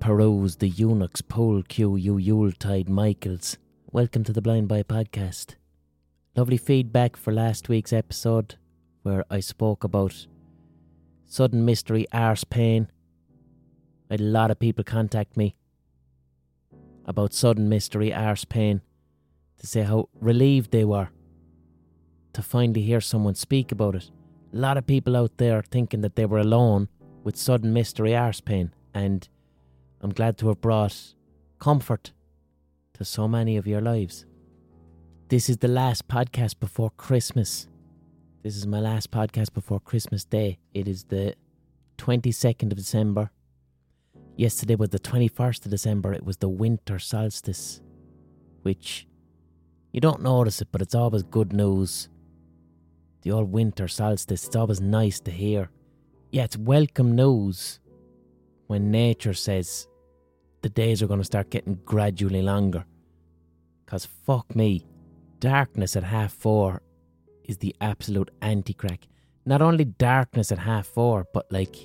peruse the eunuch's pole cue, you Yuletide Michaels. Welcome to the Blind Boy Podcast. Lovely feedback for last week's episode where I spoke about sudden mystery arse pain. A lot of people contact me about sudden mystery arse pain to say how relieved they were to finally hear someone speak about it. A lot of people out there thinking that they were alone with sudden mystery arse pain, and I'm glad to have brought comfort to so many of your lives. This is the last podcast before Christmas. This is my last podcast before Christmas Day. It is the 22nd of December. Yesterday was the 21st of December. It was the winter solstice, which you don't notice it, but it's always good news. The old winter solstice, it's always nice to hear. Yeah, it's welcome news when nature says the days are going to start getting gradually longer. Because fuck me, darkness at 4:30 is the absolute anti-crack. Not only darkness at 4:30, but like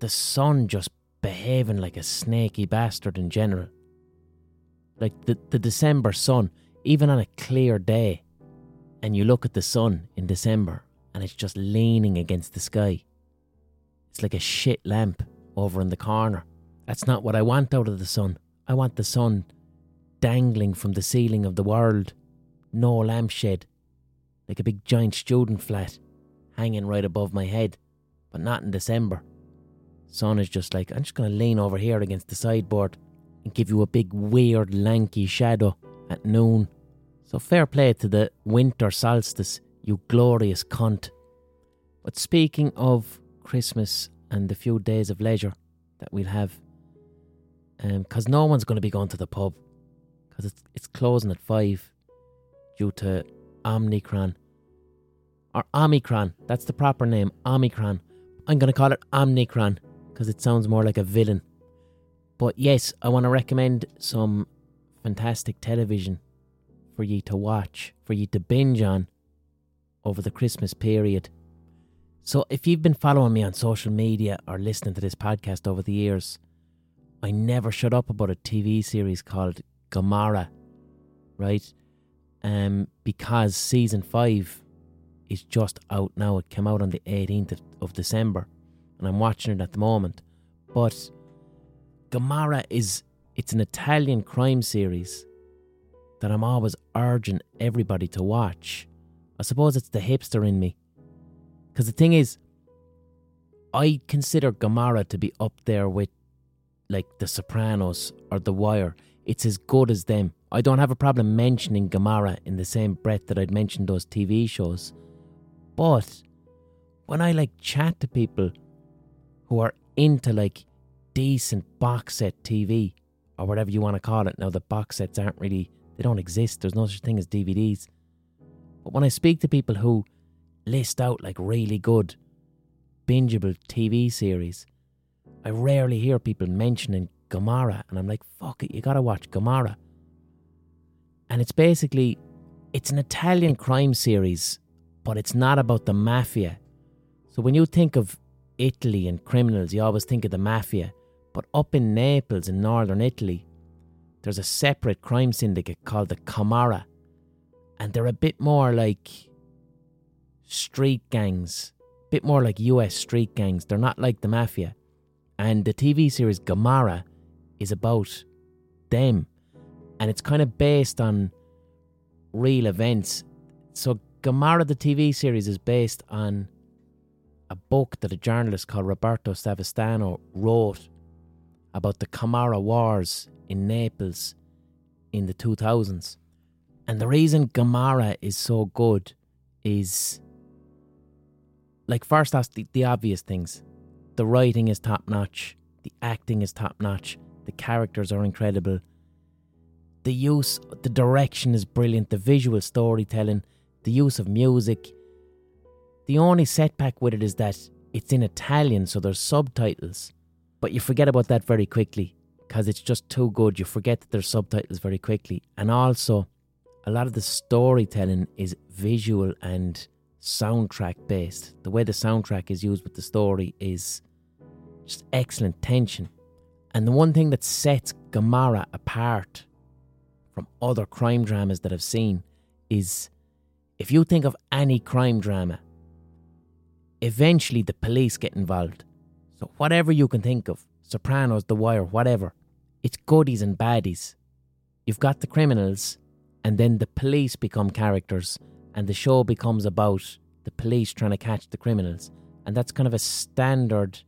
the sun just behaving like a snaky bastard in general. Like the December sun, even on a clear day, and you look at the sun in December and it's just leaning against the sky. It's like a shit lamp over in the corner. That's not what I want out of the sun. I want the sun dangling from the ceiling of the world. No lampshade. Like a big giant student flat hanging right above my head. But not in December. Sun is just like, I'm just going to lean over here against the sideboard and give you a big weird lanky shadow at noon. So fair play to the winter solstice, you glorious cunt. But speaking of Christmas and the few days of leisure that we'll have, because no one's going to be going to the pub, because it's closing at 5 due to Omicron. Or Omicron, that's the proper name, Omicron. I'm going to call it Omicron because it sounds more like a villain. But yes, I want to recommend some fantastic television for ye to watch, for ye to binge on over the Christmas period. So if you've been following me on social media or listening to this podcast over the years, I never shut up about a TV series called Gomorrah, right? Because season 5 is just out now. It came out on the 18th of December and I'm watching it at the moment. But Gomorrah it's an Italian crime series that I'm always urging everybody to watch. I suppose it's the hipster in me. Because the thing is, I consider Gomorrah to be up there with like The Sopranos or The Wire. It's as good as them. I don't have a problem mentioning Gomorrah in the same breath that I'd mentioned those TV shows. But when I like chat to people who are into like decent box set TV or whatever you want to call it. Now the box sets aren't really, they don't exist. There's no such thing as DVDs. But when I speak to people who list out like really good, bingeable TV series, I rarely hear people mentioning Gomorrah. And I'm like, fuck it, you gotta watch Gomorrah. And it's basically, it's an Italian crime series, but it's not about the mafia. So when you think of Italy and criminals, you always think of the mafia. But up in Naples in northern Italy, there's a separate crime syndicate called the Camorra. And they're a bit more like street gangs. A bit more like US street gangs. They're not like the mafia. And the TV series Gomorrah is about them. And it's kind of based on real events. So Gomorrah, the TV series, is based on a book that a journalist called Roberto Saviano wrote about the Camorra Wars in Naples in the 2000s. And the reason Gomorrah is so good is, like, first off, the obvious things. The writing is top-notch. The acting is top-notch. The characters are incredible. The direction is brilliant. The visual storytelling. The use of music. The only setback with it is that it's in Italian, so there's subtitles. But you forget about that very quickly because it's just too good. You forget that there's subtitles very quickly. And also, a lot of the storytelling is visual and soundtrack based. The way the soundtrack is used with the story is just excellent tension. And the one thing that sets Gomorrah apart from other crime dramas that I've seen is, if you think of any crime drama, eventually the police get involved. So whatever you can think of, Sopranos, The Wire, whatever, it's goodies and baddies. You've got the criminals, and then the police become characters, and the show becomes about the police trying to catch the criminals. And that's kind of a standard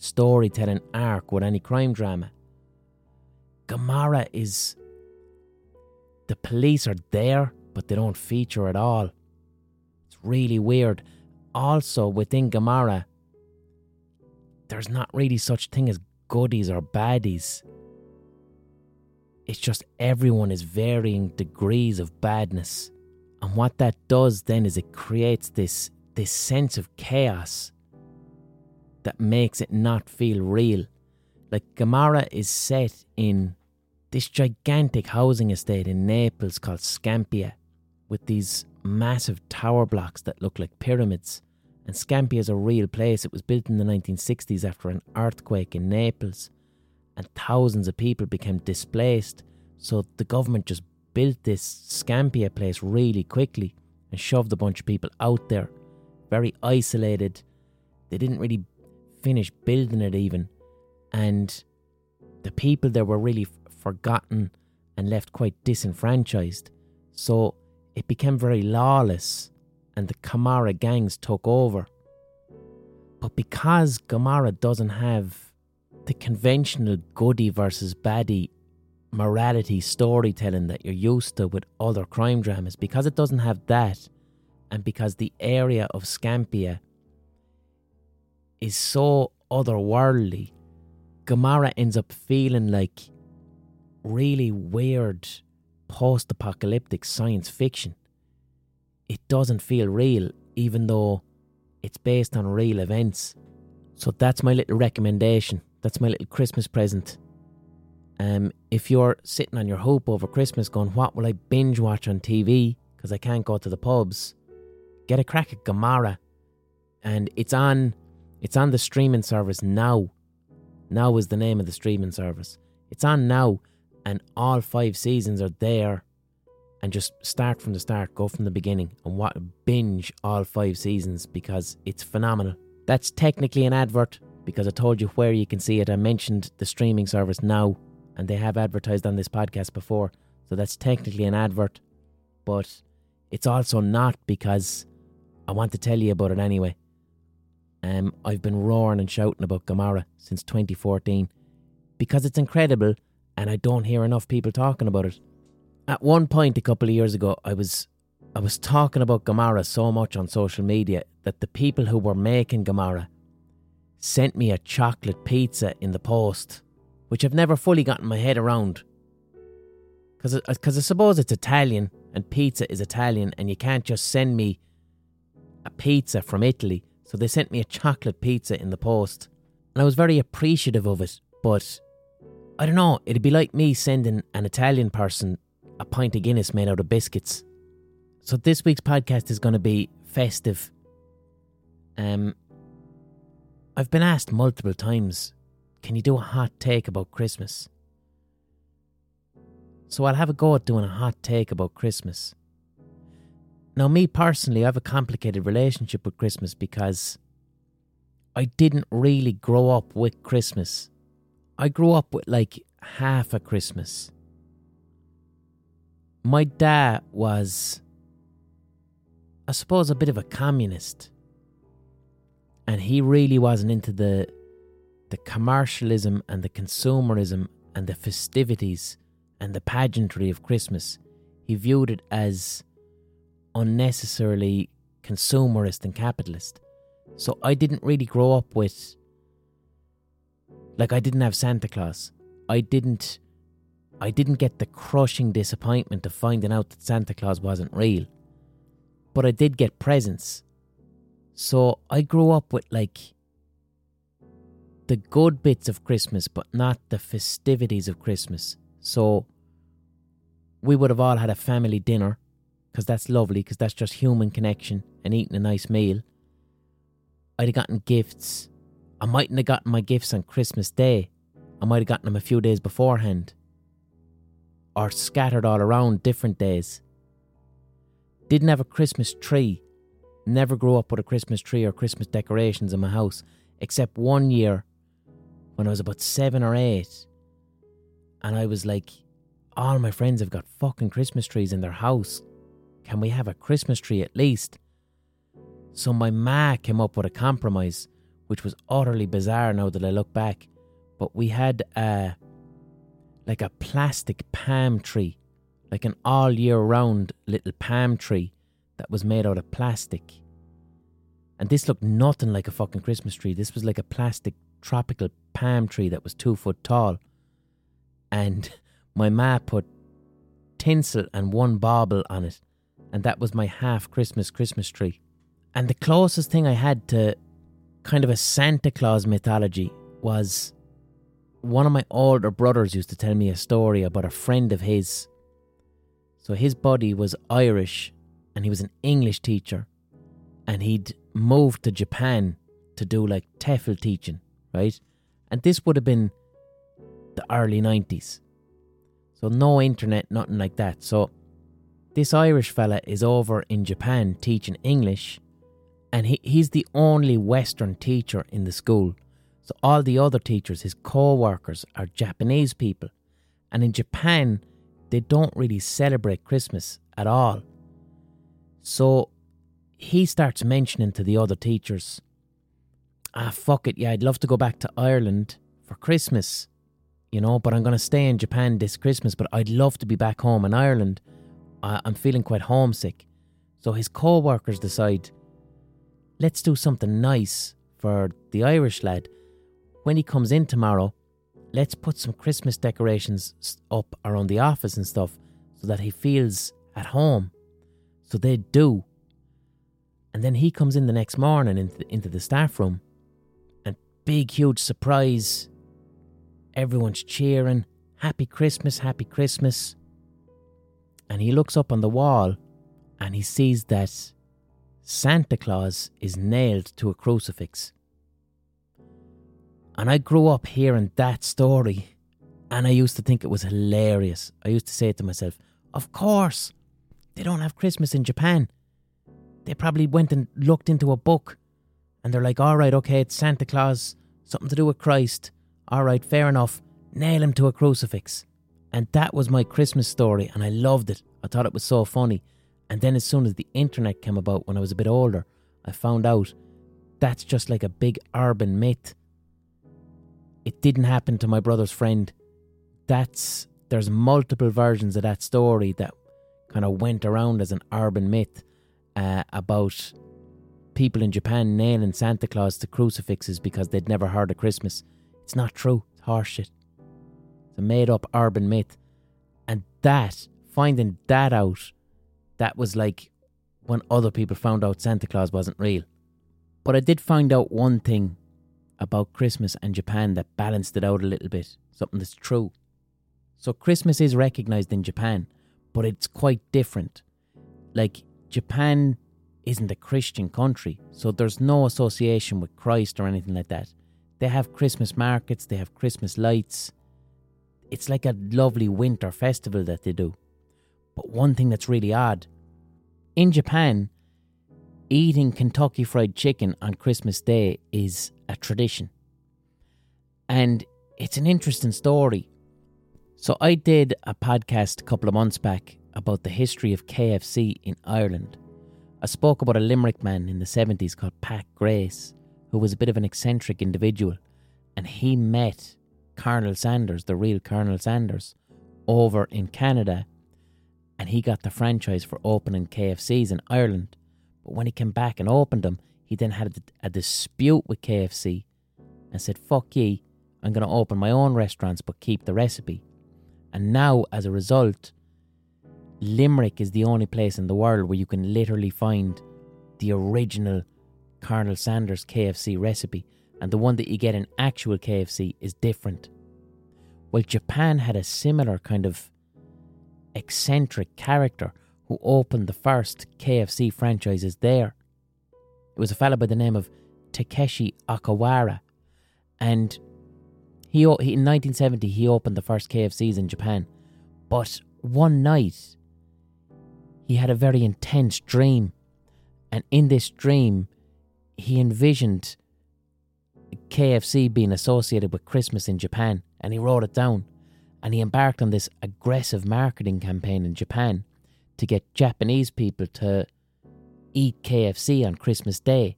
storytelling arc with any crime drama. Gomorrah is, the police are there, but they don't feature at all. It's really weird. Also, within Gomorrah, there's not really such thing as goodies or baddies. It's just everyone is varying degrees of badness. And what that does then is it creates this sense of chaos that makes it not feel real. Like, Gomorrah is set in this gigantic housing estate in Naples called Scampia, with these massive tower blocks that look like pyramids. And Scampia is a real place. It was built in the 1960s after an earthquake in Naples, and thousands of people became displaced. So the government just built this Scampia place really quickly and shoved a bunch of people out there. Very isolated. They didn't really finish building it even. And the people there were really forgotten and left quite disenfranchised. So it became very lawless, and the Gomorrah gangs took over. But because Gomorrah doesn't have the conventional goody versus baddie morality storytelling that you're used to with other crime dramas, because it doesn't have that, and because the area of Scampia is so otherworldly, Gomorrah ends up feeling like really weird post-apocalyptic science fiction. It doesn't feel real, even though it's based on real events. So that's my little recommendation. That's my little Christmas present. If you're sitting on your hoop over Christmas going, what will I binge watch on TV because I can't go to the pubs, get a crack at Gomorrah. And it's on the streaming service now. Now is the name of the streaming service. It's on now, and all 5 seasons are there. And just start from the start, go from the beginning, and binge all 5 seasons, because it's phenomenal. That's technically an advert, because I told you where you can see it. I mentioned the streaming service now, and they have advertised on this podcast before, so that's technically an advert. But it's also not, because I want to tell you about it anyway. I've been roaring and shouting about Gomorrah since 2014, because it's incredible, and I don't hear enough people talking about it. At one point a couple of years ago, I was talking about Gomorrah so much on social media that the people who were making Gomorrah sent me a chocolate pizza in the post, which I've never fully gotten my head around. Because I suppose it's Italian, and pizza is Italian, and you can't just send me a pizza from Italy. So they sent me a chocolate pizza in the post, and I was very appreciative of it, but I don't know, it'd be like me sending an Italian person a pint of Guinness made out of biscuits. So this week's podcast is going to be festive. I've been asked multiple times, can you do a hot take about Christmas? So I'll have a go at doing a hot take about Christmas. Now, me personally, I have a complicated relationship with Christmas, because I didn't really grow up with Christmas. I grew up with like half a Christmas. My dad was, I suppose, a bit of a communist, and he really wasn't into the commercialism and the consumerism and the festivities and the pageantry of Christmas. He viewed it as unnecessarily consumerist and capitalist. So I didn't really grow up with, like, I didn't have Santa Claus. I didn't get the crushing disappointment of finding out that Santa Claus wasn't real. But I did get presents. So I grew up with, like, the good bits of Christmas, but not the festivities of Christmas. So we would have all had a family dinner, because that's lovely, because that's just human connection and eating a nice meal. I'd have gotten gifts. I mightn't have gotten my gifts on Christmas Day, I might have gotten them a few days beforehand, or scattered all around different days. Didn't have a Christmas tree. Never grew up with a Christmas tree or Christmas decorations in my house, except one year when I was about 7 or 8, and I was like, all my friends have got fucking Christmas trees in their house. Can we have a Christmas tree at least? So my ma came up with a compromise, which was utterly bizarre now that I look back. But we had a plastic palm tree, like an all year round little palm tree that was made out of plastic. And this looked nothing like a fucking Christmas tree. This was like a plastic tropical palm tree that was 2 foot tall. And my ma put tinsel and one bauble on it. And that was my half Christmas tree. And the closest thing I had to kind of a Santa Claus mythology was one of my older brothers used to tell me a story about a friend of his. So his buddy was Irish and he was an English teacher, and he'd moved to Japan to do like TEFL teaching, right? And this would have been the early 90s. So no internet, nothing like that. So this Irish fella is over in Japan teaching English, and he's the only Western teacher in the school. So all the other teachers, his co-workers, are Japanese people. And in Japan, they don't really celebrate Christmas at all. So he starts mentioning to the other teachers, fuck it, yeah, I'd love to go back to Ireland for Christmas, you know, but I'm going to stay in Japan this Christmas, but I'd love to be back home in Ireland. I'm feeling quite homesick. So his co-workers decide, let's do something nice for the Irish lad. When he comes in tomorrow, let's put some Christmas decorations up around the office and stuff so that he feels at home. So they do. And then he comes in the next morning into the staff room, and big, huge surprise. Everyone's cheering, happy Christmas, happy Christmas. And he looks up on the wall and he sees that Santa Claus is nailed to a crucifix. And I grew up hearing that story, and I used to think it was hilarious. I used to say to myself, of course, they don't have Christmas in Japan. They probably went and looked into a book, and they're like, all right, okay, it's Santa Claus, something to do with Christ. All right, fair enough, nail him to a crucifix. And that was my Christmas story, and I loved it. I thought it was so funny. And then as soon as the internet came about when I was a bit older, I found out that's just like a big urban myth. It didn't happen to my brother's friend. There's multiple versions of that story that kind of went around as an urban myth about people in Japan nailing Santa Claus to crucifixes because they'd never heard of Christmas. It's not true. It's horseshit. It's a made-up urban myth. And finding that out, that was like when other people found out Santa Claus wasn't real. But I did find out one thing about Christmas and Japan that balanced it out a little bit, something that's true. So Christmas is recognised in Japan, but it's quite different. Like, Japan isn't a Christian country, so there's no association with Christ or anything like that. They have Christmas markets, they have Christmas lights. It's like a lovely winter festival that they do. But one thing that's really odd, in Japan, eating Kentucky Fried Chicken on Christmas Day is a tradition. And it's an interesting story. So I did a podcast a couple of months back about the history of KFC in Ireland. I spoke about a Limerick man in the 70s called Pat Grace, who was a bit of an eccentric individual. And he met Colonel Sanders, the real Colonel Sanders, over in Canada. And he got the franchise for opening KFCs in Ireland. But when he came back and opened them, he then had a dispute with KFC and said, fuck ye, I'm going to open my own restaurants but keep the recipe. And now, as a result, Limerick is the only place in the world where you can literally find the original Colonel Sanders KFC recipe, and the one that you get in actual KFC is different. Well, Japan had a similar kind of eccentric character who opened the first KFC franchises there. It was a fella by the name of Takeshi Akawara, and In 1970, he opened the first KFCs in Japan. But one night, he had a very intense dream. And in this dream, he envisioned KFC being associated with Christmas in Japan. And he wrote it down. And he embarked on this aggressive marketing campaign in Japan to get Japanese people to eat KFC on Christmas Day.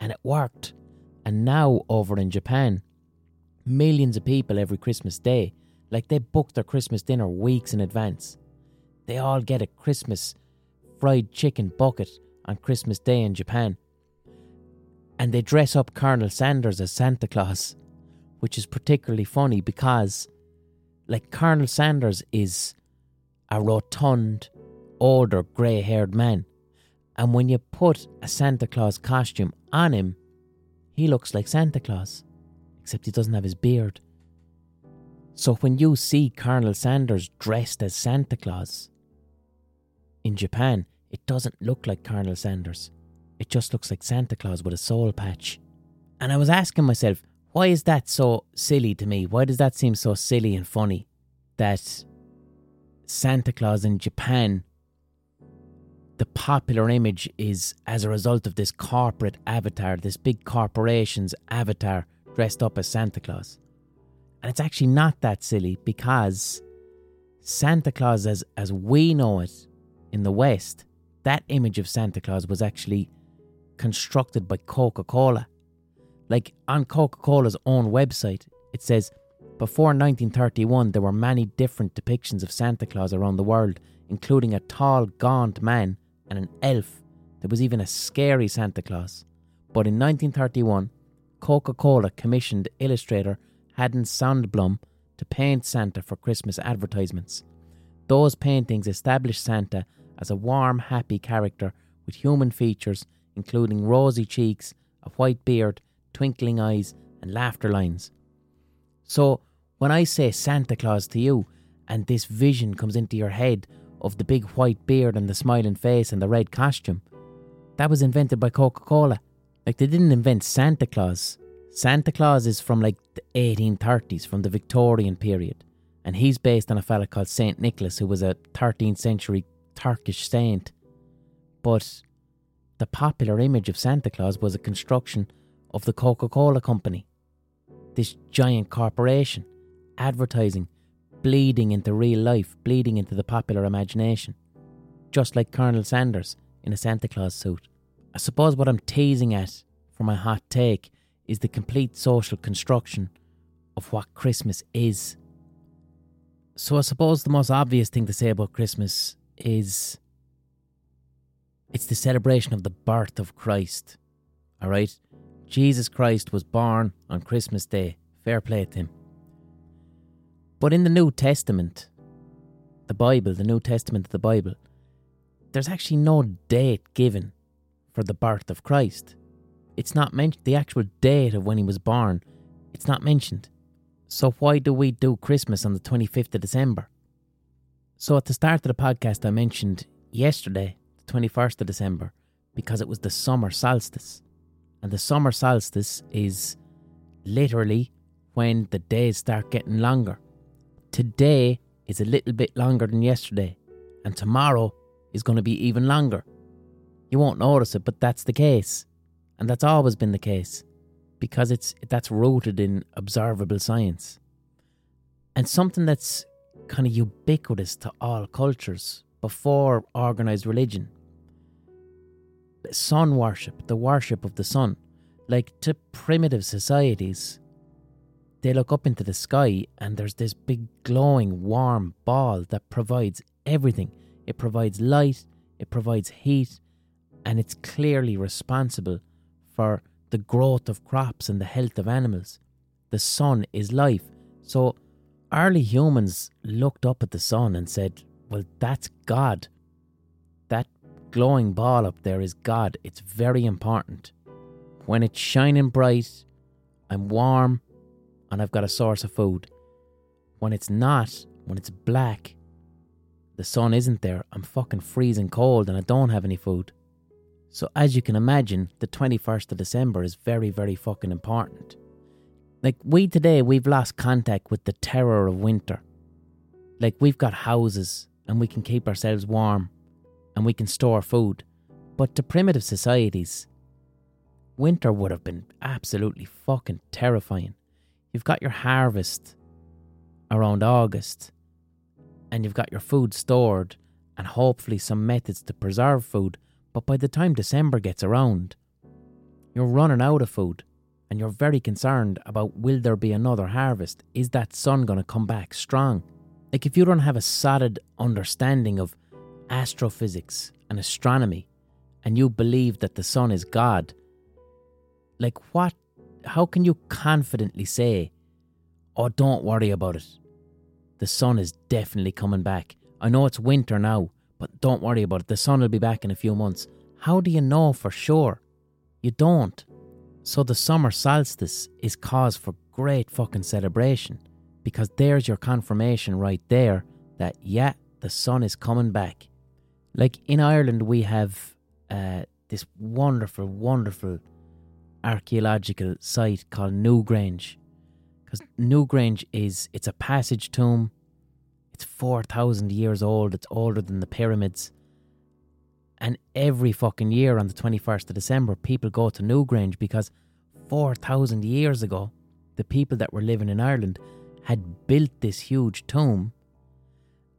And it worked. And now over in Japan, millions of people every Christmas Day, like they book their Christmas dinner weeks in advance. They all get a Christmas fried chicken bucket on Christmas Day in Japan. And they dress up Colonel Sanders as Santa Claus, which is particularly funny because, like, Colonel Sanders is a rotund, older, grey-haired man. And when you put a Santa Claus costume on him, he looks like Santa Claus, except he doesn't have his beard. So when you see Colonel Sanders dressed as Santa Claus in Japan, it doesn't look like Colonel Sanders. It just looks like Santa Claus with a soul patch. And I was asking myself, why is that so silly to me? Why does that seem so silly and funny that Santa Claus in Japan, the popular image is as a result of this corporate avatar, this big corporation's avatar dressed up as Santa Claus. And it's actually not that silly because Santa Claus as we know it in the West, that image of Santa Claus was actually constructed by Coca-Cola. Like on Coca-Cola's own website, it says, before 1931, there were many different depictions of Santa Claus around the world, including a tall, gaunt man and an elf. There was even a scary Santa Claus. But in 1931, Coca-Cola commissioned illustrator Haddon Sundblom to paint Santa for Christmas advertisements. Those paintings established Santa as a warm, happy character with human features, including rosy cheeks, a white beard, twinkling eyes, and laughter lines. So, when I say Santa Claus to you, and this vision comes into your head of the big white beard and the smiling face and the red costume, that was invented by Coca-Cola. Like, they didn't invent Santa Claus. Santa Claus is from like the 1830s, from the Victorian period. And he's based on a fella called Saint Nicholas, who was a 13th century Turkish saint. But the popular image of Santa Claus was a construction of the Coca-Cola company. This giant corporation, advertising, bleeding into real life, bleeding into the popular imagination. Just like Colonel Sanders in a Santa Claus suit. I suppose what I'm teasing at for my hot take is the complete social construction of what Christmas is. So I suppose the most obvious thing to say about Christmas is it's the celebration of the birth of Christ. Alright? Jesus Christ was born on Christmas Day. Fair play to him. But in the New Testament, the Bible, the New Testament of the Bible, there's actually no date given for the birth of Christ. It's not mentioned. The actual date of when he was born, it's not mentioned. So why do we do Christmas on the 25th of December? So at the start of the podcast, I mentioned yesterday, the 21st of December, because it was the summer solstice. And the summer solstice is literally when the days start getting longer. Today is a little bit longer than yesterday, and tomorrow is going to be even longer. You won't notice it, but that's the case. And that's always been the case, because that's rooted in observable science. And something that's kind of ubiquitous to all cultures before organised religion. Sun worship, the worship of the sun. Like, to primitive societies, they look up into the sky and there's this big glowing warm ball that provides everything. It provides light, it provides heat, and it's clearly responsible for the growth of crops and the health of animals. The sun is life. So early humans looked up at the sun and said, well, that's God. That glowing ball up there is God. It's very important. When it's shining bright, I'm warm, and I've got a source of food. When it's not, when it's black, the sun isn't there, I'm fucking freezing cold and I don't have any food. So as you can imagine, the 21st of December is very, very fucking important. Like, we today, we've lost contact with the terror of winter. Like, we've got houses and we can keep ourselves warm and we can store food. But to primitive societies, winter would have been absolutely fucking terrifying. You've got your harvest around August and you've got your food stored and hopefully some methods to preserve food. But by the time December gets around, you're running out of food and you're very concerned about, will there be another harvest? Is that sun going to come back strong? Like, if you don't have a solid understanding of astrophysics and astronomy and you believe that the sun is God, like, what? How can you confidently say, oh, don't worry about it, the sun is definitely coming back. I know it's winter now, but don't worry about it, the sun will be back in a few months. How do you know for sure? You don't. So the summer solstice is cause for great fucking celebration, because there's your confirmation right there that, yeah, the sun is coming back. Like, in Ireland, we have this wonderful, wonderful archaeological site called Newgrange. Because Newgrange it's a passage tomb. It's 4,000 years old. It's older than the pyramids. And every fucking year on the 21st of December, people go to Newgrange, because 4,000 years ago, the people that were living in Ireland had built this huge tomb.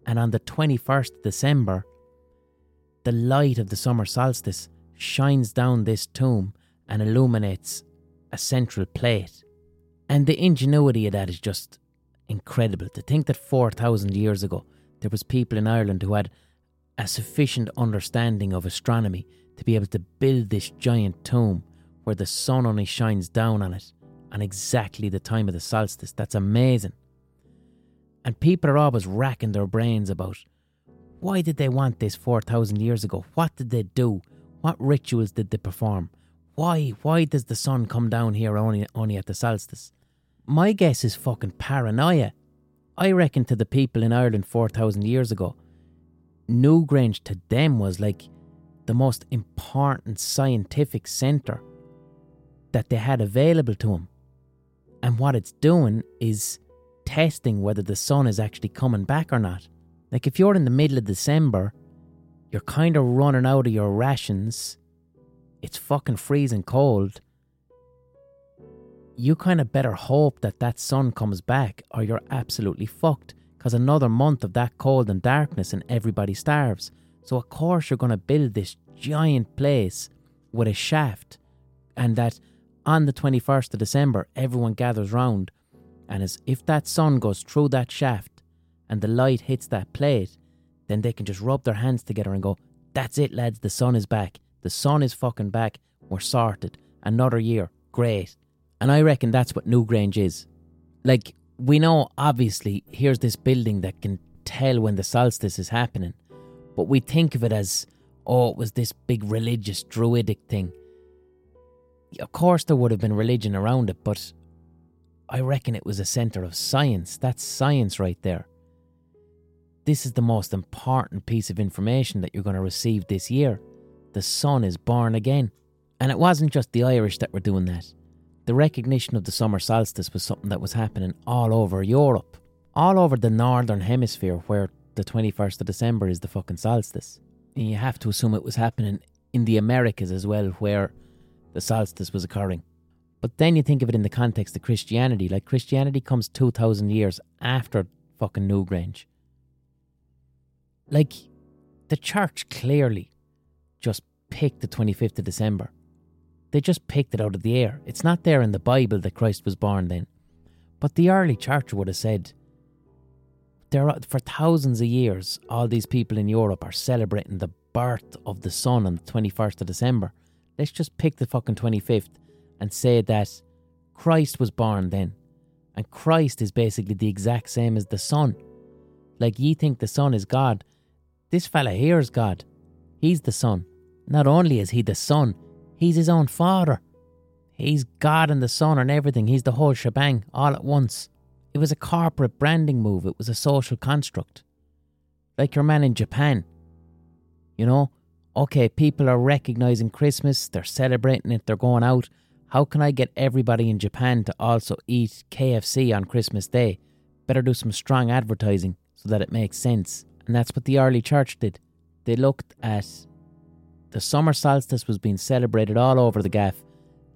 And on the 21st of December, the light of the summer solstice shines down this tomb and illuminates a central plate. And the ingenuity of that is just incredible. To think that 4,000 years ago, there was people in Ireland who had a sufficient understanding of astronomy to be able to build this giant tomb where the sun only shines down on it and exactly the time of the solstice. That's amazing. And people are always racking their brains about, why did they want this 4,000 years ago? What did they do? What rituals did they perform? Why does the sun come down here only at the solstice? My guess is fucking paranoia. I reckon to the people in Ireland 4,000 years ago, Newgrange to them was like the most important scientific centre that they had available to them. And what it's doing is testing whether the sun is actually coming back or not. Like, if you're in the middle of December, you're kind of running out of your rations, it's fucking freezing cold, you kind of better hope that that sun comes back or you're absolutely fucked. Because another month of that cold and darkness and everybody starves. So of course you're going to build this giant place with a shaft, and that on the 21st of December everyone gathers round, and as if that sun goes through that shaft and the light hits that plate, then they can just rub their hands together and go, that's it lads, the sun is back. The sun is fucking back. We're sorted. Another year. Great. And I reckon that's what Newgrange is. Like, we know, obviously, here's this building that can tell when the solstice is happening. But we think of it as, oh, it was this big religious, druidic thing. Of course there would have been religion around it, but I reckon it was a centre of science. That's science right there. This is the most important piece of information that you're going to receive this year. The sun is born again. And it wasn't just the Irish that were doing that. The recognition of the summer solstice was something that was happening all over Europe. All over the northern hemisphere, where the 21st of December is the fucking solstice. And you have to assume it was happening in the Americas as well, where the solstice was occurring. But then you think of it in the context of Christianity. Like, Christianity comes 2,000 years after fucking Newgrange. Like, the church clearly just picked the 25th of December. They just picked it out of the air. It's not there in the Bible that Christ was born then. But the early church would have said, for thousands of years, all these people in Europe are celebrating the birth of the sun on the 21st of December. Let's just pick the fucking 25th and say that Christ was born then. And Christ is basically the exact same as the sun. Like, ye think the sun is God. This fella here is God. He's the sun. Not only is he the sun, he's his own father. He's God and the Son and everything. He's the whole shebang all at once. It was a corporate branding move. It was a social construct. Like your man in Japan. You know, okay, people are recognising Christmas. They're celebrating it. They're going out. How can I get everybody in Japan to also eat KFC on Christmas Day? Better do some strong advertising so that it makes sense. And that's what the early church did. They looked at the summer solstice was being celebrated all over the gaff.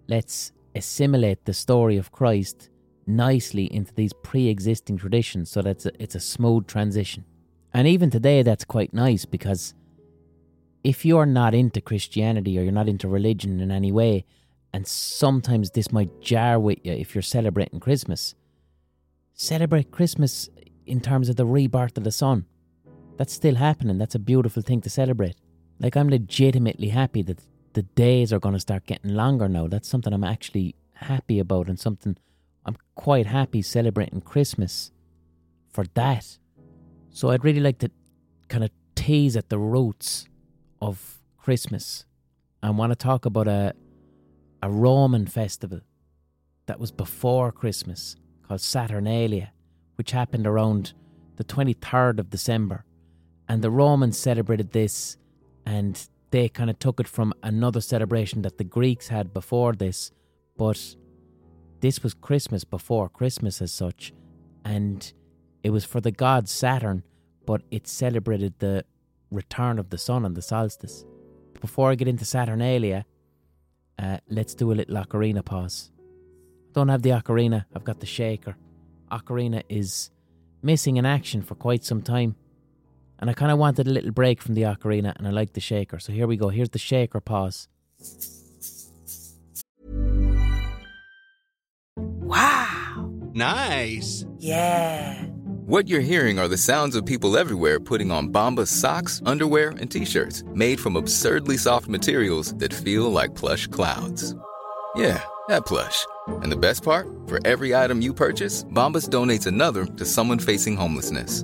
Let's assimilate the story of Christ nicely into these pre-existing traditions so that it's a smooth transition. And even today that's quite nice, because if you're not into Christianity or you're not into religion in any way, and sometimes this might jar with you if you're celebrating Christmas, celebrate Christmas in terms of the rebirth of the sun. That's still happening. That's a beautiful thing to celebrate. Like, I'm legitimately happy that the days are going to start getting longer now. That's something I'm actually happy about, and something I'm quite happy celebrating Christmas for that. So I'd really like to kind of tease at the roots of Christmas. I want to talk about a Roman festival that was before Christmas called Saturnalia, which happened around the 23rd of December. And the Romans celebrated this, and they kind of took it from another celebration that the Greeks had before this. But this was Christmas before Christmas as such, and it was for the god Saturn, but it celebrated the return of the sun on the solstice. Before I get into Saturnalia, let's do a little ocarina pause. Don't have the ocarina, I've got the shaker. Ocarina is missing in action for quite some time, and I kind of wanted a little break from the ocarina, and I like the shaker. So here we go, here's the shaker pause. Wow! Nice! Yeah! What you're hearing are the sounds of people everywhere putting on Bombas socks, underwear, and T-shirts made from absurdly soft materials that feel like plush clouds. Yeah, that plush. And the best part? For every item you purchase, Bombas donates another to someone facing homelessness.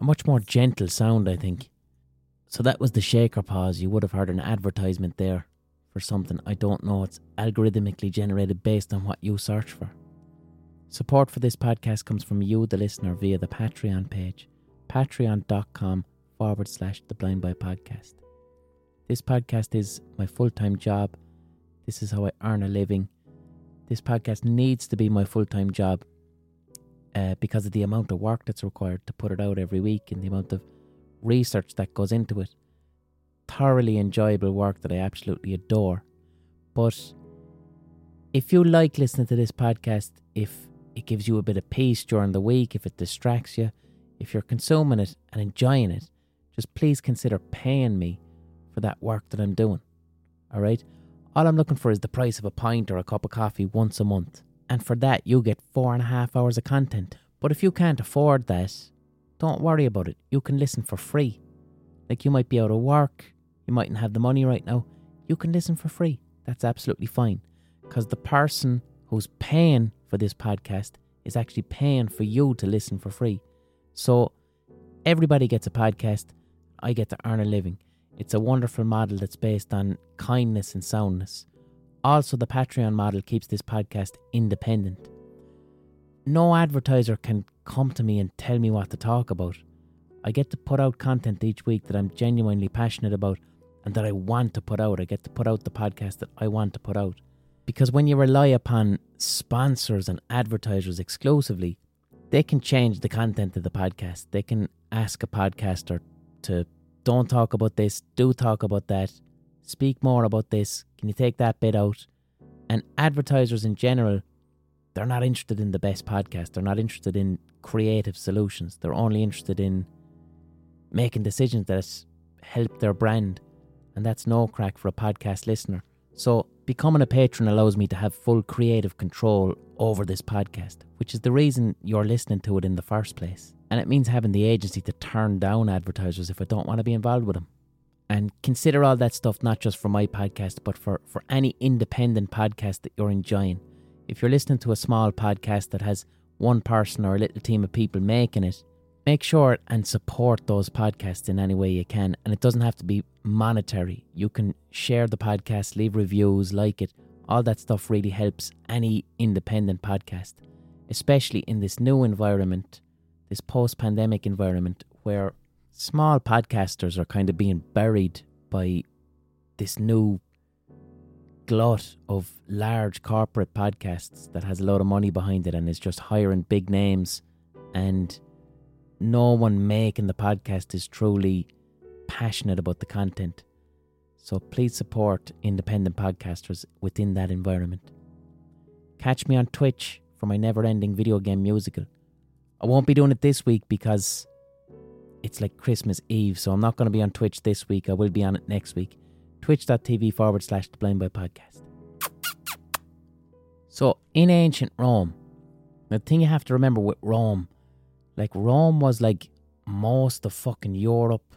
A much more gentle sound, I think. So that was the shaker pause. You would have heard an advertisement there for something. I don't know. It's algorithmically generated based on what you search for. Support for this podcast comes from you, the listener, via the Patreon page. Patreon.com/The Blind Boy Podcast. This podcast is my full-time job. This is how I earn a living. This podcast needs to be my full-time job. Because of the amount of work that's required to put it out every week and the amount of research that goes into it. Thoroughly enjoyable work that I absolutely adore. But if you like listening to this podcast, if it gives you a bit of peace during the week, if it distracts you, if you're consuming it and enjoying it, just please consider paying me for that work that I'm doing. Alright? All I'm looking for is the price of a pint or a cup of coffee once a month. And for that, you get 4.5 hours of content. But if you can't afford that, don't worry about it. You can listen for free. Like, you might be out of work. You mightn't have the money right now. You can listen for free. That's absolutely fine. Because the person who's paying for this podcast is actually paying for you to listen for free. So everybody gets a podcast. I get to earn a living. It's a wonderful model that's based on kindness and soundness. Also, the Patreon model keeps this podcast independent. No advertiser can come to me and tell me what to talk about. I get to put out content each week that I'm genuinely passionate about and that I want to put out. I get to put out the podcast that I want to put out. Because when you rely upon sponsors and advertisers exclusively, they can change the content of the podcast. They can ask a podcaster to don't talk about this, do talk about that. Speak more about this. Can you take that bit out? And advertisers in general, they're not interested in the best podcast. They're not interested in creative solutions. They're only interested in making decisions that help their brand. and that's no crack for a podcast listener. So becoming a patron allows me to have full creative control over this podcast, which is the reason you're listening to it in the first place. And it means having the agency to turn down advertisers if I don't want to be involved with them. And consider all that stuff not just for my podcast, but for any independent podcast that you're enjoying. If you're listening to a small podcast that has one person or a little team of people making it, make sure and support those podcasts in any way you can. And it doesn't have to be monetary. You can share the podcast, leave reviews, like it. All that stuff really helps any independent podcast, especially in this new environment, this post-pandemic environment where small podcasters are kind of being buried by this new glut of large corporate podcasts that has a lot of money behind it and is just hiring big names, and no one making the podcast is truly passionate about the content. So please support independent podcasters within that environment. Catch me on Twitch for my never-ending video game musical. I won't be doing it this week because it's like Christmas Eve, so I'm not going to be on Twitch this week. I will be on it next week. Twitch.tv/TheBlindBoyPodcast. So, in ancient Rome, the thing you have to remember with Rome, like Rome was like most of fucking Europe.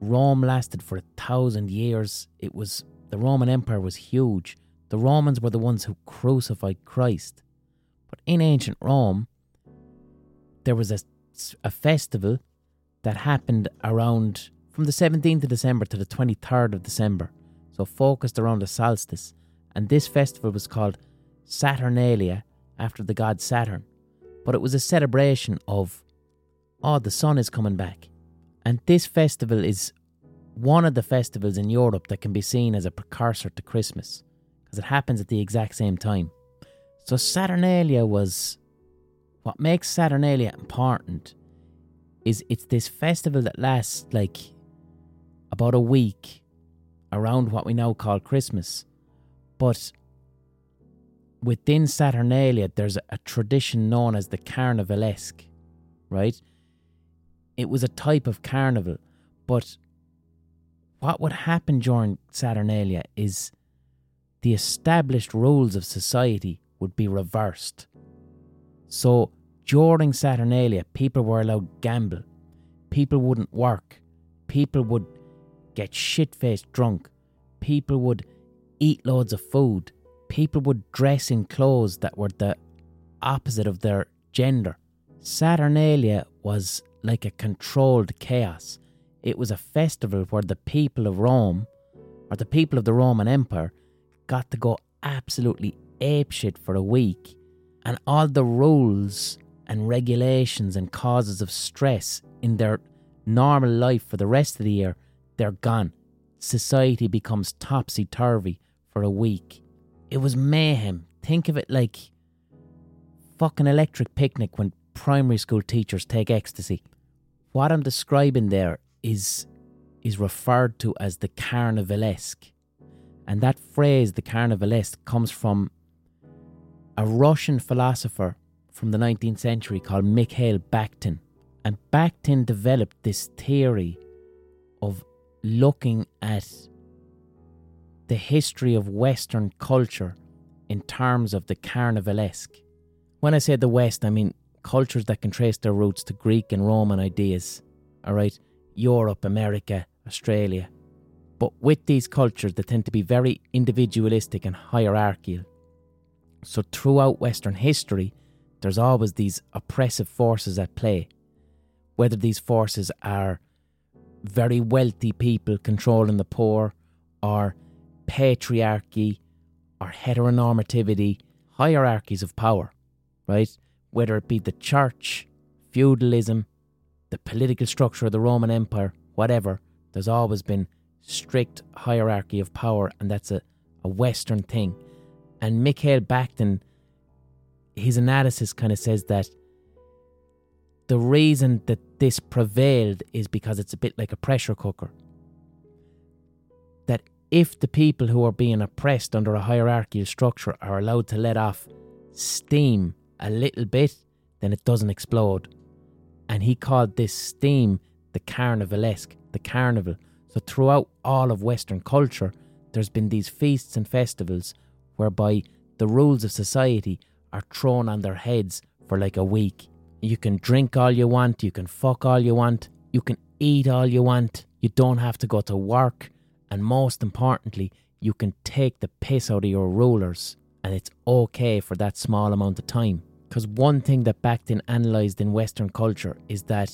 Rome lasted for 1,000 years. It was, the Roman Empire was huge. The Romans were the ones who crucified Christ. But in ancient Rome, there was a festival that happened around from the 17th of December to the 23rd of December, so focused around the solstice. And this festival was called Saturnalia, after the god Saturn. But it was a celebration of, oh, the sun is coming back. And this festival is one of the festivals in Europe that can be seen as a precursor to Christmas, because it happens at the exact same time. So Saturnalia was, what makes Saturnalia important is it's this festival that lasts like about a week around what we now call Christmas. But within Saturnalia, there's a tradition known as the Carnivalesque, right? It was a type of carnival, but what would happen during Saturnalia is the established rules of society would be reversed. So during Saturnalia, people were allowed to gamble. People wouldn't work. People would get shit-faced drunk. People would eat loads of food. People would dress in clothes that were the opposite of their gender. Saturnalia was like a controlled chaos. It was a festival where the people of Rome, or the people of the Roman Empire, got to go absolutely apeshit for a week. And all the rules and regulations and causes of stress in their normal life for the rest of the year, they're gone. Society becomes topsy-turvy for a week. It was mayhem. Think of it like fucking Electric Picnic when primary school teachers take ecstasy. What I'm describing there is referred to as the Carnivalesque. And that phrase, the Carnivalesque, comes from a Russian philosopher from the 19th century called Mikhail Bakhtin. And Bakhtin developed this theory of looking at the history of Western culture in terms of the Carnivalesque. When I say the West, I mean cultures that can trace their roots to Greek and Roman ideas, alright? Europe, America, Australia. But with these cultures, they tend to be very individualistic and hierarchical. So throughout Western history, there's always these oppressive forces at play. Whether these forces are very wealthy people controlling the poor, or patriarchy, or heteronormativity, hierarchies of power, right? Whether it be the church, feudalism, the political structure of the Roman Empire, whatever, there's always been strict hierarchy of power, and that's a Western thing. And Mikhail Bakhtin, his analysis kind of says that the reason that this prevailed is because it's a bit like a pressure cooker. That if the people who are being oppressed under a hierarchical structure are allowed to let off steam a little bit, then it doesn't explode. And he called this steam the Carnivalesque, the carnival. So throughout all of Western culture, there's been these feasts and festivals whereby the rules of society are thrown on their heads for like a week. You can drink all you want, you can fuck all you want, you can eat all you want, you don't have to go to work, and most importantly, you can take the piss out of your rulers, and it's okay for that small amount of time. Because one thing that Bakhtin analysed in Western culture is that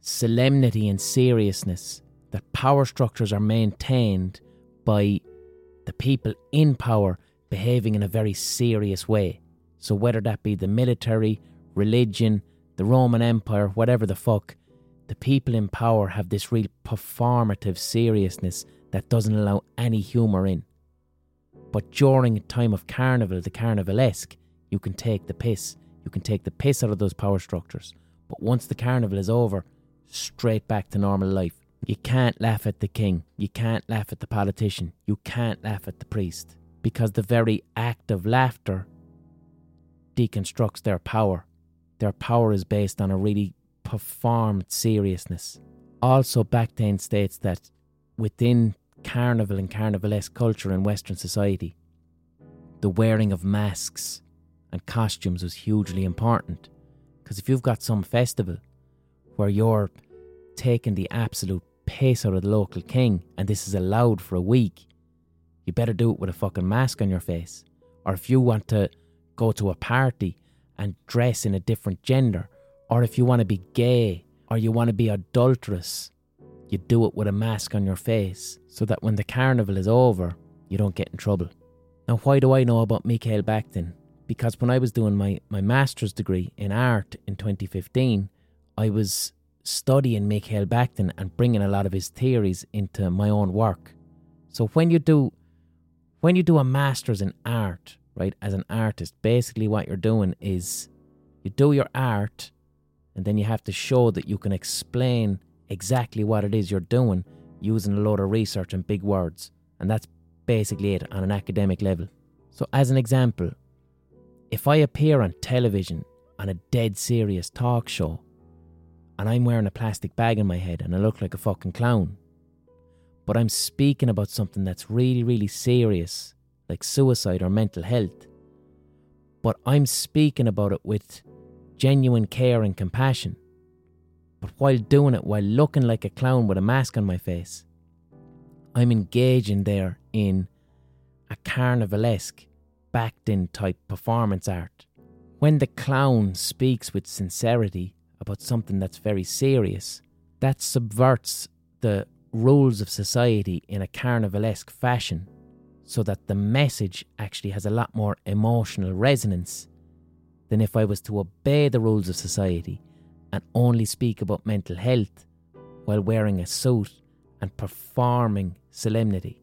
solemnity and seriousness, that power structures are maintained by the people in power behaving in a very serious way. So whether that be the military, religion, the Roman Empire, whatever the fuck, the people in power have this real performative seriousness that doesn't allow any humour in. But during a time of carnival, the carnivalesque, you can take the piss. You can take the piss out of those power structures. But once the carnival is over, straight back to normal life. You can't laugh at the king. You can't laugh at the politician. You can't laugh at the priest. Because the very act of laughter deconstructs their power. Their power is based on a really performed seriousness. Also, Bakhtin states that within carnival and carnivalesque culture in Western society, the wearing of masks and costumes was hugely important. Because if you've got some festival where you're taking the absolute piss out of the local king and this is allowed for a week, you better do it with a fucking mask on your face. Or if you want to go to a party and dress in a different gender, or if you want to be gay, or you want to be adulterous, you do it with a mask on your face so that when the carnival is over, you don't get in trouble. Now, why do I know about Mikhail Bakhtin? Because when I was doing my master's degree in art in 2015, I was studying Mikhail Bakhtin and bringing a lot of his theories into my own work. So when you do a master's in art, right, as an artist, basically what you're doing is you do your art and then you have to show that you can explain exactly what it is you're doing using a lot of research and big words. And that's basically it on an academic level. So as an example, if I appear on television on a dead serious talk show and I'm wearing a plastic bag in my head and I look like a fucking clown, but I'm speaking about something that's really, really serious, like suicide or mental health, but I'm speaking about it with genuine care and compassion, but while doing it, while looking like a clown with a mask on my face, I'm engaging there in a carnivalesque, Bakhtin type performance art. When the clown speaks with sincerity about something that's very serious, that subverts the rules of society in a carnivalesque fashion so that the message actually has a lot more emotional resonance than if I was to obey the rules of society and only speak about mental health while wearing a suit and performing solemnity.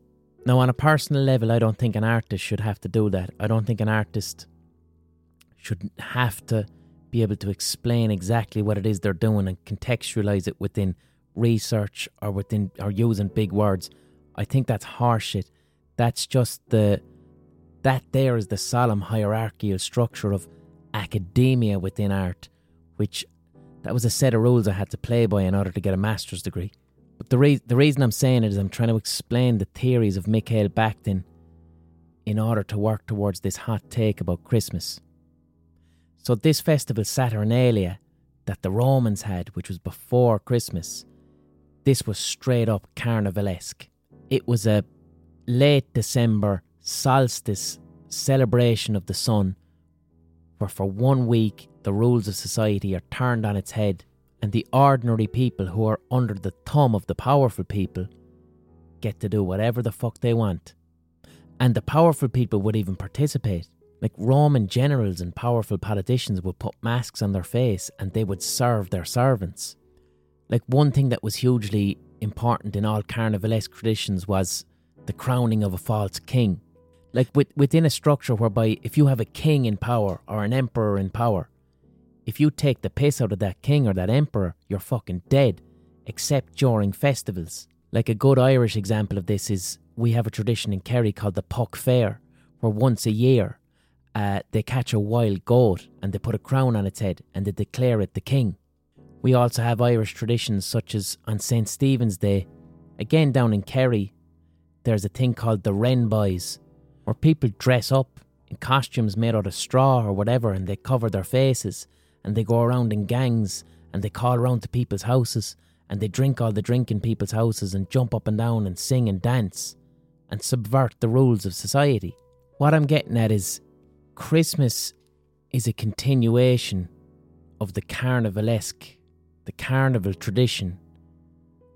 Now, on a personal level, I don't think an artist should have to do that. I don't think an artist should have to be able to explain exactly what it is they're doing and contextualize it within research or within or using big words. I think that's harsh shit. That's just there is the solemn hierarchical structure of academia within art, which that was a set of rules I had to play by in order to get a master's degree. But the reason I'm saying it is I'm trying to explain the theories of Mikhail Bakhtin in order to work towards this hot take about Christmas. So this festival Saturnalia that the Romans had, which was before Christmas, this was straight up carnivalesque. It was a late December solstice celebration of the sun, where for 1 week the rules of society are turned on its head and the ordinary people who are under the thumb of the powerful people get to do whatever the fuck they want. And the powerful people would even participate. Like Roman generals and powerful politicians would put masks on their face and they would serve their servants. Like one thing that was hugely important in all carnivalesque traditions was the crowning of a false king. Like within a structure whereby if you have a king in power or an emperor in power, if you take the piss out of that king or that emperor, you're fucking dead, except during festivals. Like a good Irish example of this is we have a tradition in Kerry called the Puck Fair, where once a year they catch a wild goat and they put a crown on its head and they declare it the king. We also have Irish traditions such as on St. Stephen's Day, again down in Kerry, there's a thing called the Wren Boys, where people dress up in costumes made out of straw or whatever, and they cover their faces and they go around in gangs and they call around to people's houses and they drink all the drink in people's houses and jump up and down and sing and dance and subvert the rules of society. What I'm getting at is Christmas is a continuation of the carnivalesque, the carnival tradition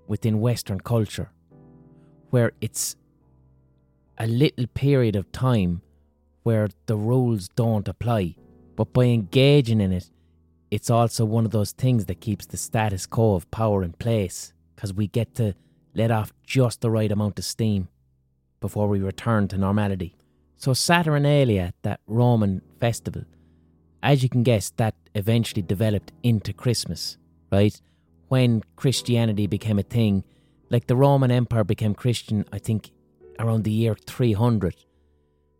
within Western culture, where it's a little period of time where the rules don't apply. But by engaging in it, it's also one of those things that keeps the status quo of power in place, because we get to let off just the right amount of steam before we return to normality. So Saturnalia, that Roman festival, as you can guess, that eventually developed into Christmas, right? When Christianity became a thing, like the Roman Empire became Christian, I think, around the year 300.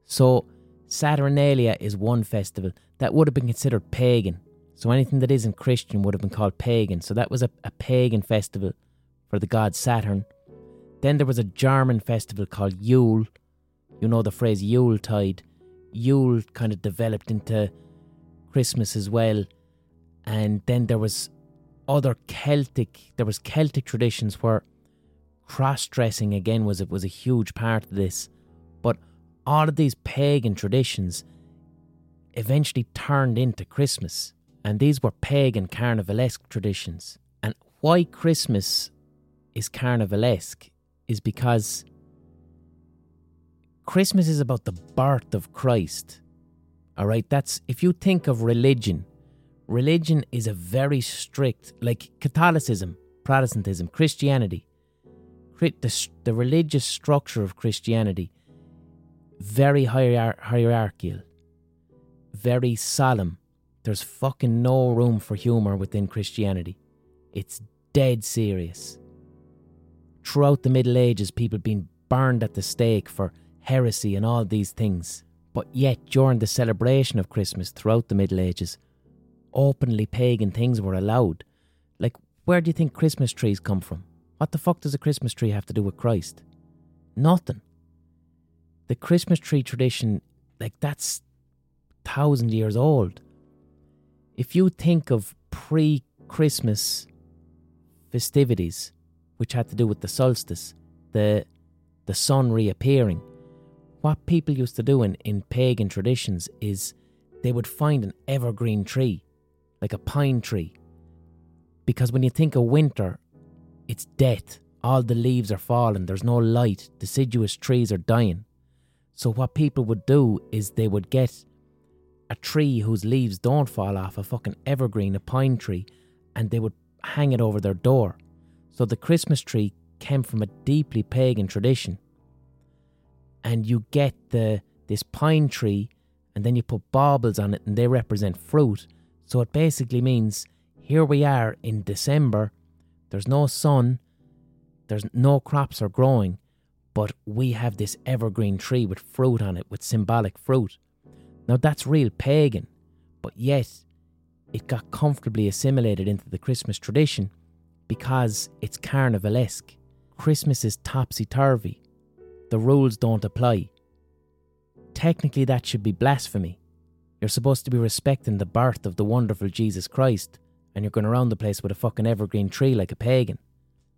So Saturnalia is one festival that would have been considered pagan. So anything that isn't Christian would have been called pagan. So that was a pagan festival for the god Saturn. Then there was a German festival called Yule. You know the phrase Yuletide. Yule kind of developed into Christmas as well. And then there was Celtic traditions where cross-dressing again was a huge part of this. But all of these pagan traditions eventually turned into Christmas. And these were pagan carnivalesque traditions. And why Christmas is carnivalesque is because Christmas is about the birth of Christ. All right, that's, if you think of religion is a very strict, like Catholicism, Protestantism, Christianity, the religious structure of Christianity, very hierarchical, very solemn. There's fucking no room for humour within Christianity. It's dead serious. Throughout the Middle Ages, people being burned at the stake for heresy and all these things. But yet, during the celebration of Christmas throughout the Middle Ages, openly pagan things were allowed. Like, where do you think Christmas trees come from? What the fuck does a Christmas tree have to do with Christ? Nothing. The Christmas tree tradition, like, that's 1,000 years old. If you think of pre-Christmas festivities, which had to do with the solstice, the sun reappearing, what people used to do in pagan traditions is they would find an evergreen tree, like a pine tree. Because when you think of winter, it's death. All the leaves are falling, there's no light, deciduous trees are dying. So what people would do is they would get a tree whose leaves don't fall off, a fucking evergreen, a pine tree, and they would hang it over their door. So the Christmas tree came from a deeply pagan tradition. And you get this pine tree, and then you put baubles on it, and they represent fruit. So it basically means, here we are in December, there's no sun, there's no crops are growing, but we have this evergreen tree with fruit on it, with symbolic fruit. Now that's real pagan, but yet it got comfortably assimilated into the Christmas tradition because it's carnivalesque. Christmas is topsy-turvy. The rules don't apply. Technically that should be blasphemy. You're supposed to be respecting the birth of the wonderful Jesus Christ, and you're going around the place with a fucking evergreen tree like a pagan.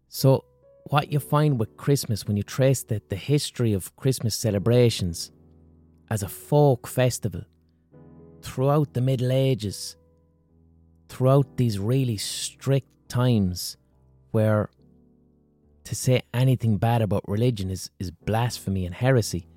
So what you find with Christmas, when you trace the history of Christmas celebrations as a folk festival throughout the Middle Ages, throughout these really strict times where to say anything bad about religion is blasphemy and heresy,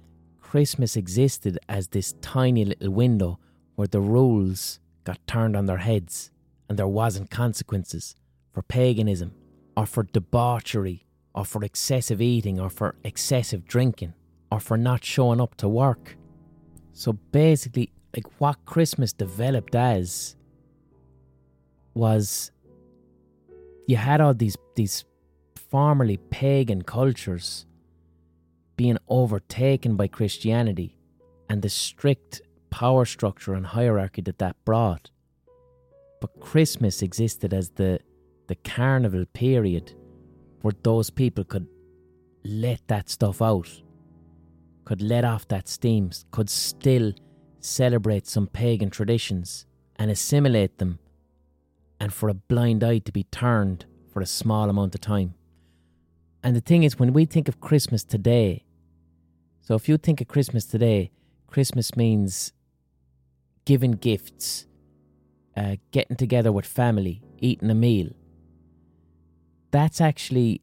Christmas existed as this tiny little window where the rules got turned on their heads and there wasn't consequences for paganism or for debauchery or for excessive eating or for excessive drinking or for not showing up to work. So basically, like, what Christmas developed as was you had all these formerly pagan cultures being overtaken by Christianity and the strict power structure and hierarchy that brought. But Christmas existed as the the carnival period where those people could let that stuff out, could let off that steam, could still celebrate some pagan traditions and assimilate them, and for a blind eye to be turned for a small amount of time. And the thing is, when we think of Christmas today, so if you think of Christmas today, Christmas means giving gifts, getting together with family, eating a meal. That's actually,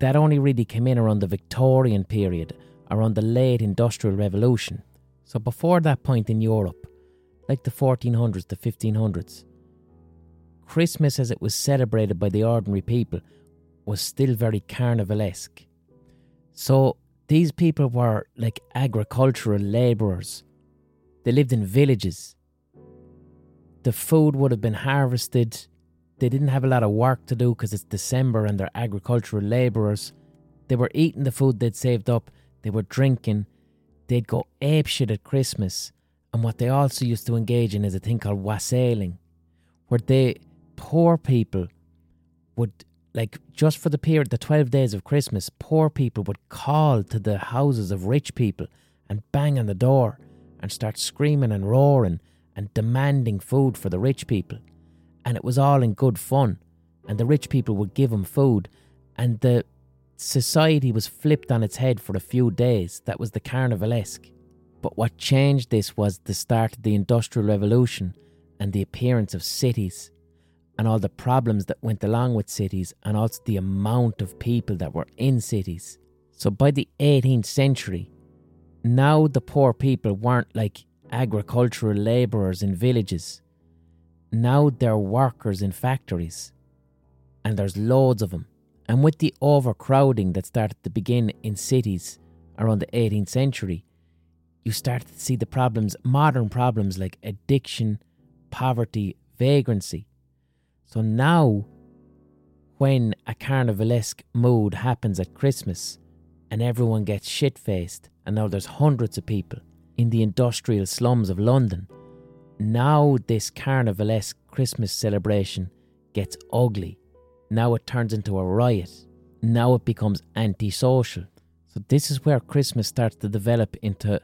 that only really came in around the Victorian period, around the late Industrial Revolution. So before that point in Europe, like the 1400s, the 1500s, Christmas as it was celebrated by the ordinary people was still very carnivalesque. So these people were like agricultural labourers. They lived in villages. The food would have been harvested. They didn't have a lot of work to do because it's December and they're agricultural labourers. They were eating the food they'd saved up. They were drinking. They'd go apeshit at Christmas. And what they also used to engage in is a thing called wassailing, where they, poor people, would, like, just for the period, the 12 days of Christmas, poor people would call to the houses of rich people and bang on the door and start screaming and roaring and demanding food for the rich people. And it was all in good fun. And the rich people would give them food. And the society was flipped on its head for a few days. That was the carnivalesque. But what changed this was the start of the Industrial Revolution and the appearance of cities and all the problems that went along with cities, and also the amount of people that were in cities. So by the 18th century, now the poor people weren't like agricultural labourers in villages. Now they're workers in factories, and there's loads of them. And with the overcrowding that started to begin in cities around the 18th century, you start to see the problems, modern problems like addiction, poverty, vagrancy. So now, when a carnivalesque mood happens at Christmas and everyone gets shit-faced, and now there's hundreds of people in the industrial slums of London, now this carnivalesque Christmas celebration gets ugly. Now it turns into a riot. Now it becomes antisocial. So this is where Christmas starts to develop into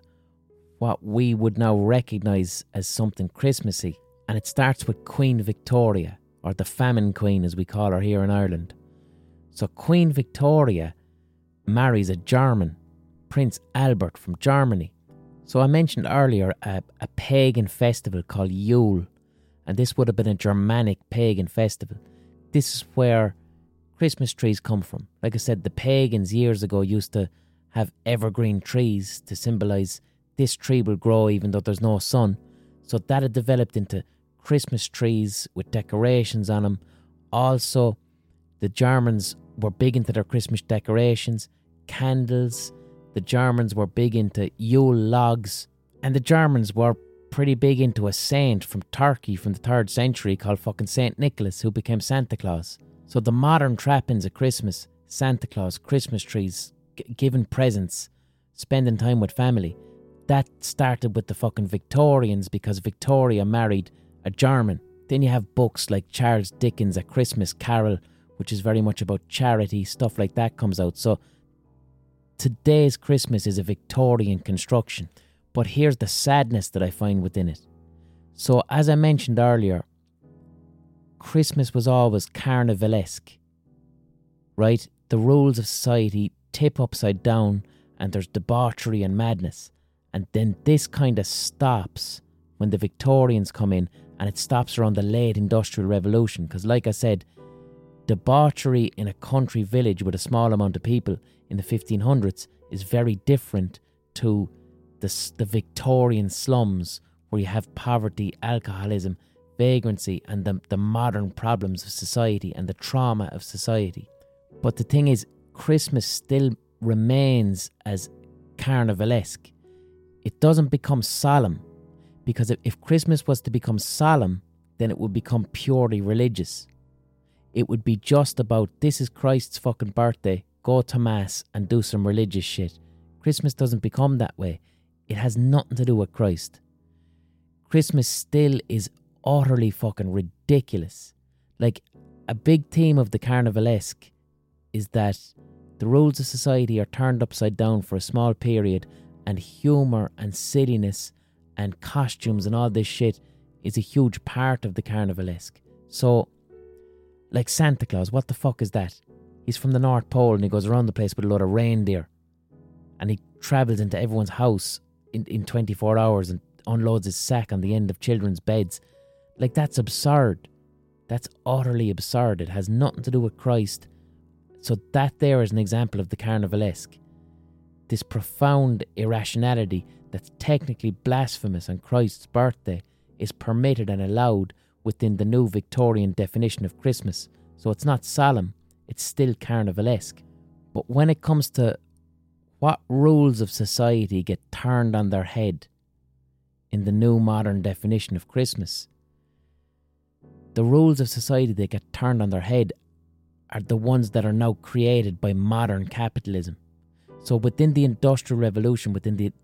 what we would now recognise as something Christmassy. And it starts with Queen Victoria, or the Famine Queen as we call her here in Ireland. So Queen Victoria marries a German, Prince Albert from Germany. So I mentioned earlier a pagan festival called Yule, and this would have been a Germanic pagan festival. This is where Christmas trees come from. Like I said, the pagans years ago used to have evergreen trees to symbolise this tree will grow even though there's no sun. So that had developed into Christmas trees with decorations on them. Also, the Germans were big into their Christmas decorations, candles. The Germans were big into Yule logs. And the Germans were pretty big into a saint from Turkey from the 3rd century called fucking Saint Nicholas, who became Santa Claus. So the modern trappings of Christmas, Santa Claus, Christmas trees, giving presents, spending time with family, that started with the fucking Victorians because Victoria married a German. Then you have books like Charles Dickens' A Christmas Carol, which is very much about charity, stuff like that comes out. So today's Christmas is a Victorian construction. But here's the sadness that I find within it. So as I mentioned earlier, Christmas was always carnivalesque, right? The rules of society tip upside down and there's debauchery and madness. And then this kind of stops when the Victorians come in, and it stops around the late Industrial Revolution. Because like I said, debauchery in a country village with a small amount of people in the 1500s is very different to the Victorian slums where you have poverty, alcoholism, vagrancy, and the modern problems of society and the trauma of society. But the thing is, Christmas still remains as carnivalesque. It doesn't become solemn, because if Christmas was to become solemn, then it would become purely religious. It would be just about, this is Christ's fucking birthday, go to mass and do some religious shit. Christmas doesn't become that way. It has nothing to do with Christ. Christmas still is utterly fucking ridiculous. Like, A big theme of the Carnivalesque is that the rules of society are turned upside down for a small period, and humour and silliness and costumes and all this shit is a huge part of the Carnivalesque. So, like Santa Claus, what the fuck is that? He's from the North Pole and he goes around the place with a load of reindeer and he travels into everyone's house in 24 hours and unloads his sack on the end of children's beds. Like, that's absurd. That's utterly absurd. It has nothing to do with Christ. So that there is an example of the Carnivalesque. This profound irrationality that's technically blasphemous on Christ's birthday is permitted and allowed within the new Victorian definition of Christmas. So it's not solemn, it's still Carnivalesque. But when it comes to what rules of society get turned on their head in the new modern definition of Christmas, the rules of society that get turned on their head are the ones that are now created by modern capitalism. So within the Industrial Revolution, within the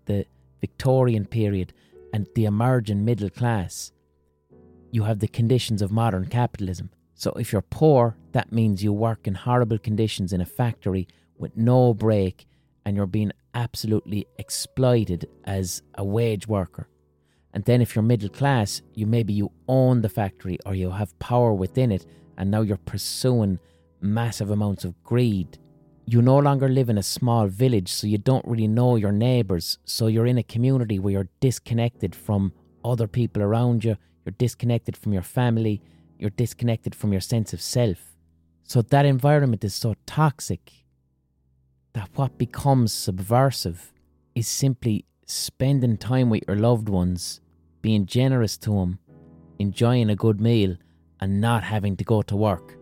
Victorian period and the emerging middle class, you have the conditions of modern capitalism. So if you're poor, that means you work in horrible conditions in a factory with no break and you're being absolutely exploited as a wage worker. And then if you're middle class, you own the factory or you have power within it, and now you're pursuing massive amounts of greed. You no longer live in a small village, so you don't really know your neighbours. So you're in a community where you're disconnected from other people around you, you're disconnected from your family, you're disconnected from your sense of self. So that environment is so toxic that what becomes subversive is simply spending time with your loved ones, being generous to them, enjoying a good meal and not having to go to work.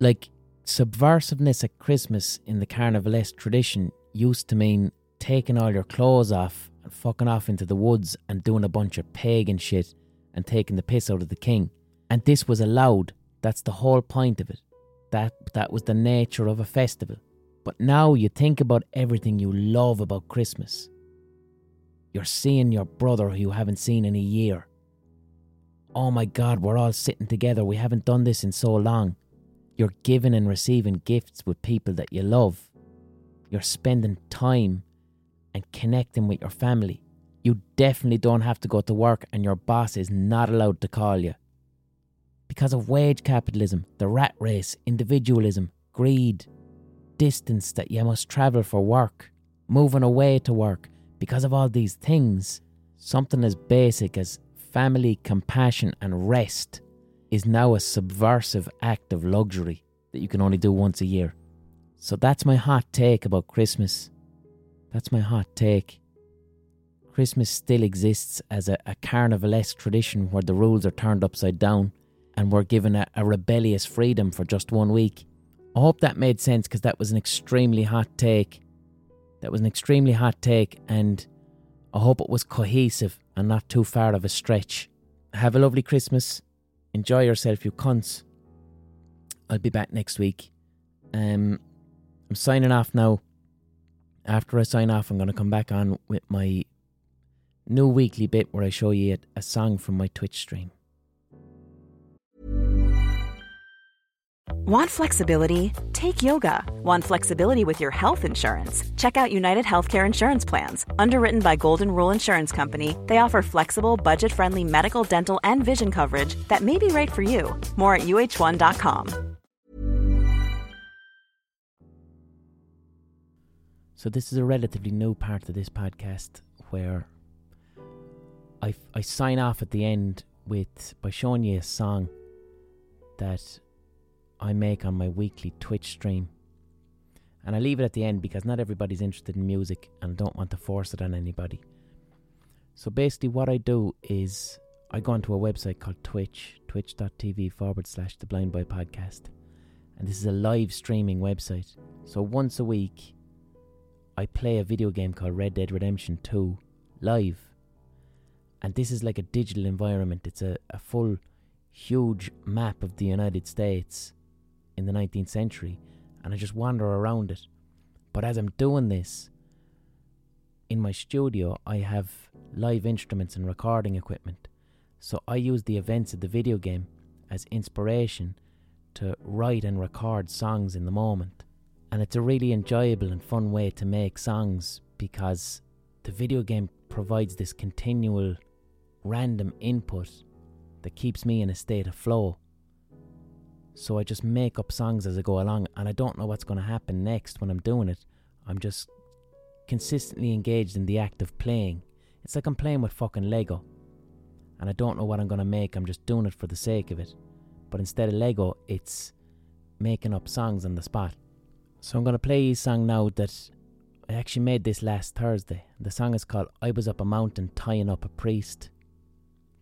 Like, subversiveness at Christmas in the Carnivalesque tradition used to mean taking all your clothes off and fucking off into the woods and doing a bunch of pagan shit and taking the piss out of the king. And this was allowed. That's the whole point of it. That was the nature of a festival. But now you think about everything you love about Christmas. You're seeing your brother who you haven't seen in a year. Oh my God, we're all sitting together. We haven't done this in so long. You're giving and receiving gifts with people that you love. You're spending time and connecting with your family. You definitely don't have to go to work and your boss is not allowed to call you. Because of wage capitalism, the rat race, individualism, greed, distance that you must travel for work, moving away to work, because of all these things, something as basic as family, compassion and rest is now a subversive act of luxury that you can only do once a year. So that's my hot take about Christmas. That's my hot take. Christmas still exists as a carnivalesque tradition where the rules are turned upside down and we're given a rebellious freedom for just 1 week. I hope that made sense, because that was an extremely hot take. That was an extremely hot take, and I hope it was cohesive and not too far of a stretch. Have a lovely Christmas. Enjoy yourself, you cunts. I'll be back next week. I'm signing off now. After I sign off, I'm going to come back on with my new weekly bit where I show you a song from my Twitch stream. Want flexibility? Take yoga. Want flexibility with your health insurance? Check out United Healthcare Insurance Plans. Underwritten by Golden Rule Insurance Company, they offer flexible, budget-friendly medical, dental, and vision coverage that may be right for you. More at uh1.com. So this is a relatively new part of this podcast where I sign off at the end by showing you a song that I make on my weekly Twitch stream, and I leave it at the end because not everybody's interested in music and I don't want to force it on anybody. So basically what I do is I go onto a website called Twitch, twitch.tv/TheBlindBoyPodcast, and this is a live streaming website. So once a week I play a video game called Red Dead Redemption 2 live, and this is like a digital environment. It's a full huge map of the United States in the 19th century, and I just wander around it. But as I'm doing this in my studio, I have live instruments and recording equipment, so I use the events of the video game as inspiration to write and record songs in the moment. And it's a really enjoyable and fun way to make songs because the video game provides this continual random input that keeps me in a state of flow. So I just make up songs as I go along, and I don't know what's going to happen next when I'm doing it. I'm just consistently engaged in the act of playing. It's like I'm playing with fucking Lego, and I don't know what I'm going to make. I'm just doing it for the sake of it. But instead of Lego, it's making up songs on the spot. So I'm going to play a song now that I actually made this last Thursday. The song is called I Was Up a Mountain Tying Up a Priest.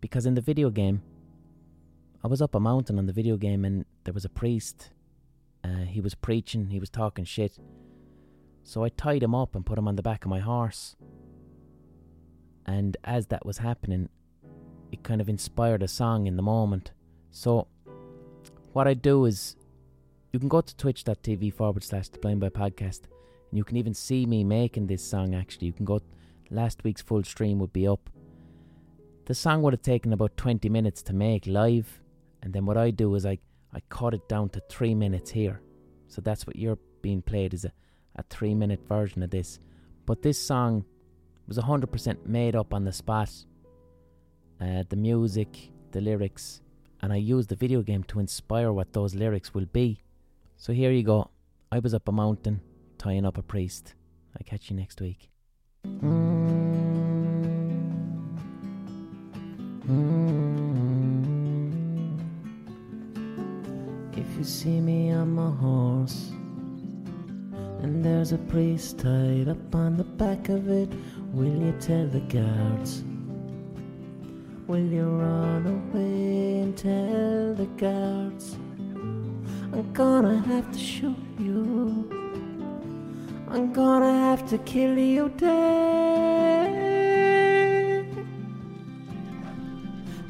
Because in the video game, I was up a mountain on the video game and there was a priest. He was preaching, he was talking shit. So I tied him up and put him on the back of my horse. And as that was happening, it kind of inspired a song in the moment. So what I do is, you can go to twitch.tv/theblindboypodcast, and you can even see me making this song actually. You can go, last week's full stream would be up. The song would have taken about 20 minutes to make live, and then what I do is I cut it down to 3 minutes here. So that's what you're being played, is a 3-minute version of this. But this song was 100% made up on the spot. The music, the lyrics, and I used the video game to inspire what those lyrics will be. So here you go. I was up a mountain, tying up a priest. I'll catch you next week. If you see me on my horse, and there's a priest tied up on the back of it, will you tell the guards? Will you run away and tell the guards? I'm gonna have to shoot you. I'm gonna have to kill you dead.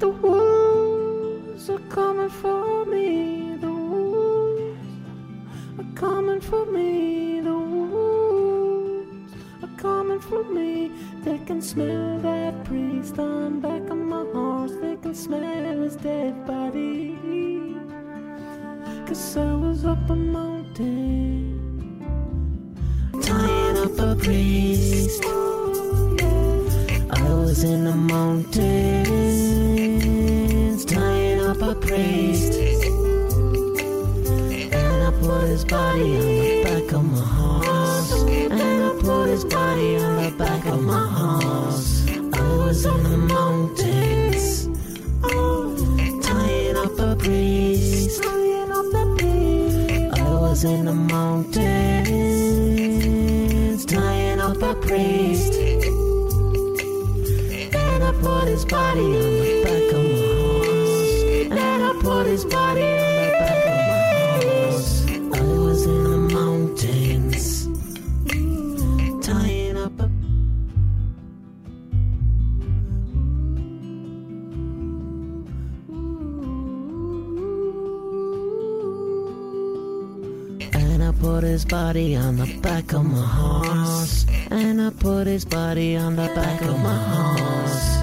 The wolves are coming for me. The wolves are coming for me. The wolves are coming for me. They can smell that priest on back of my horse. They can smell his dead body. 'Cause I was up a mountain, tying up a priest. I was in the mountains, tying up a priest. And I put his body on the back of my horse. And I put his body on the back of my horse. I was in the mountains, tying up a priest. I was in the mountains, tying up a priest. And I put his body on the back of my horse. And I put his body on the back of my horse. I was in the mountains, tying up a... Put his body on the back of my horse. And I put his body on the back of my horse.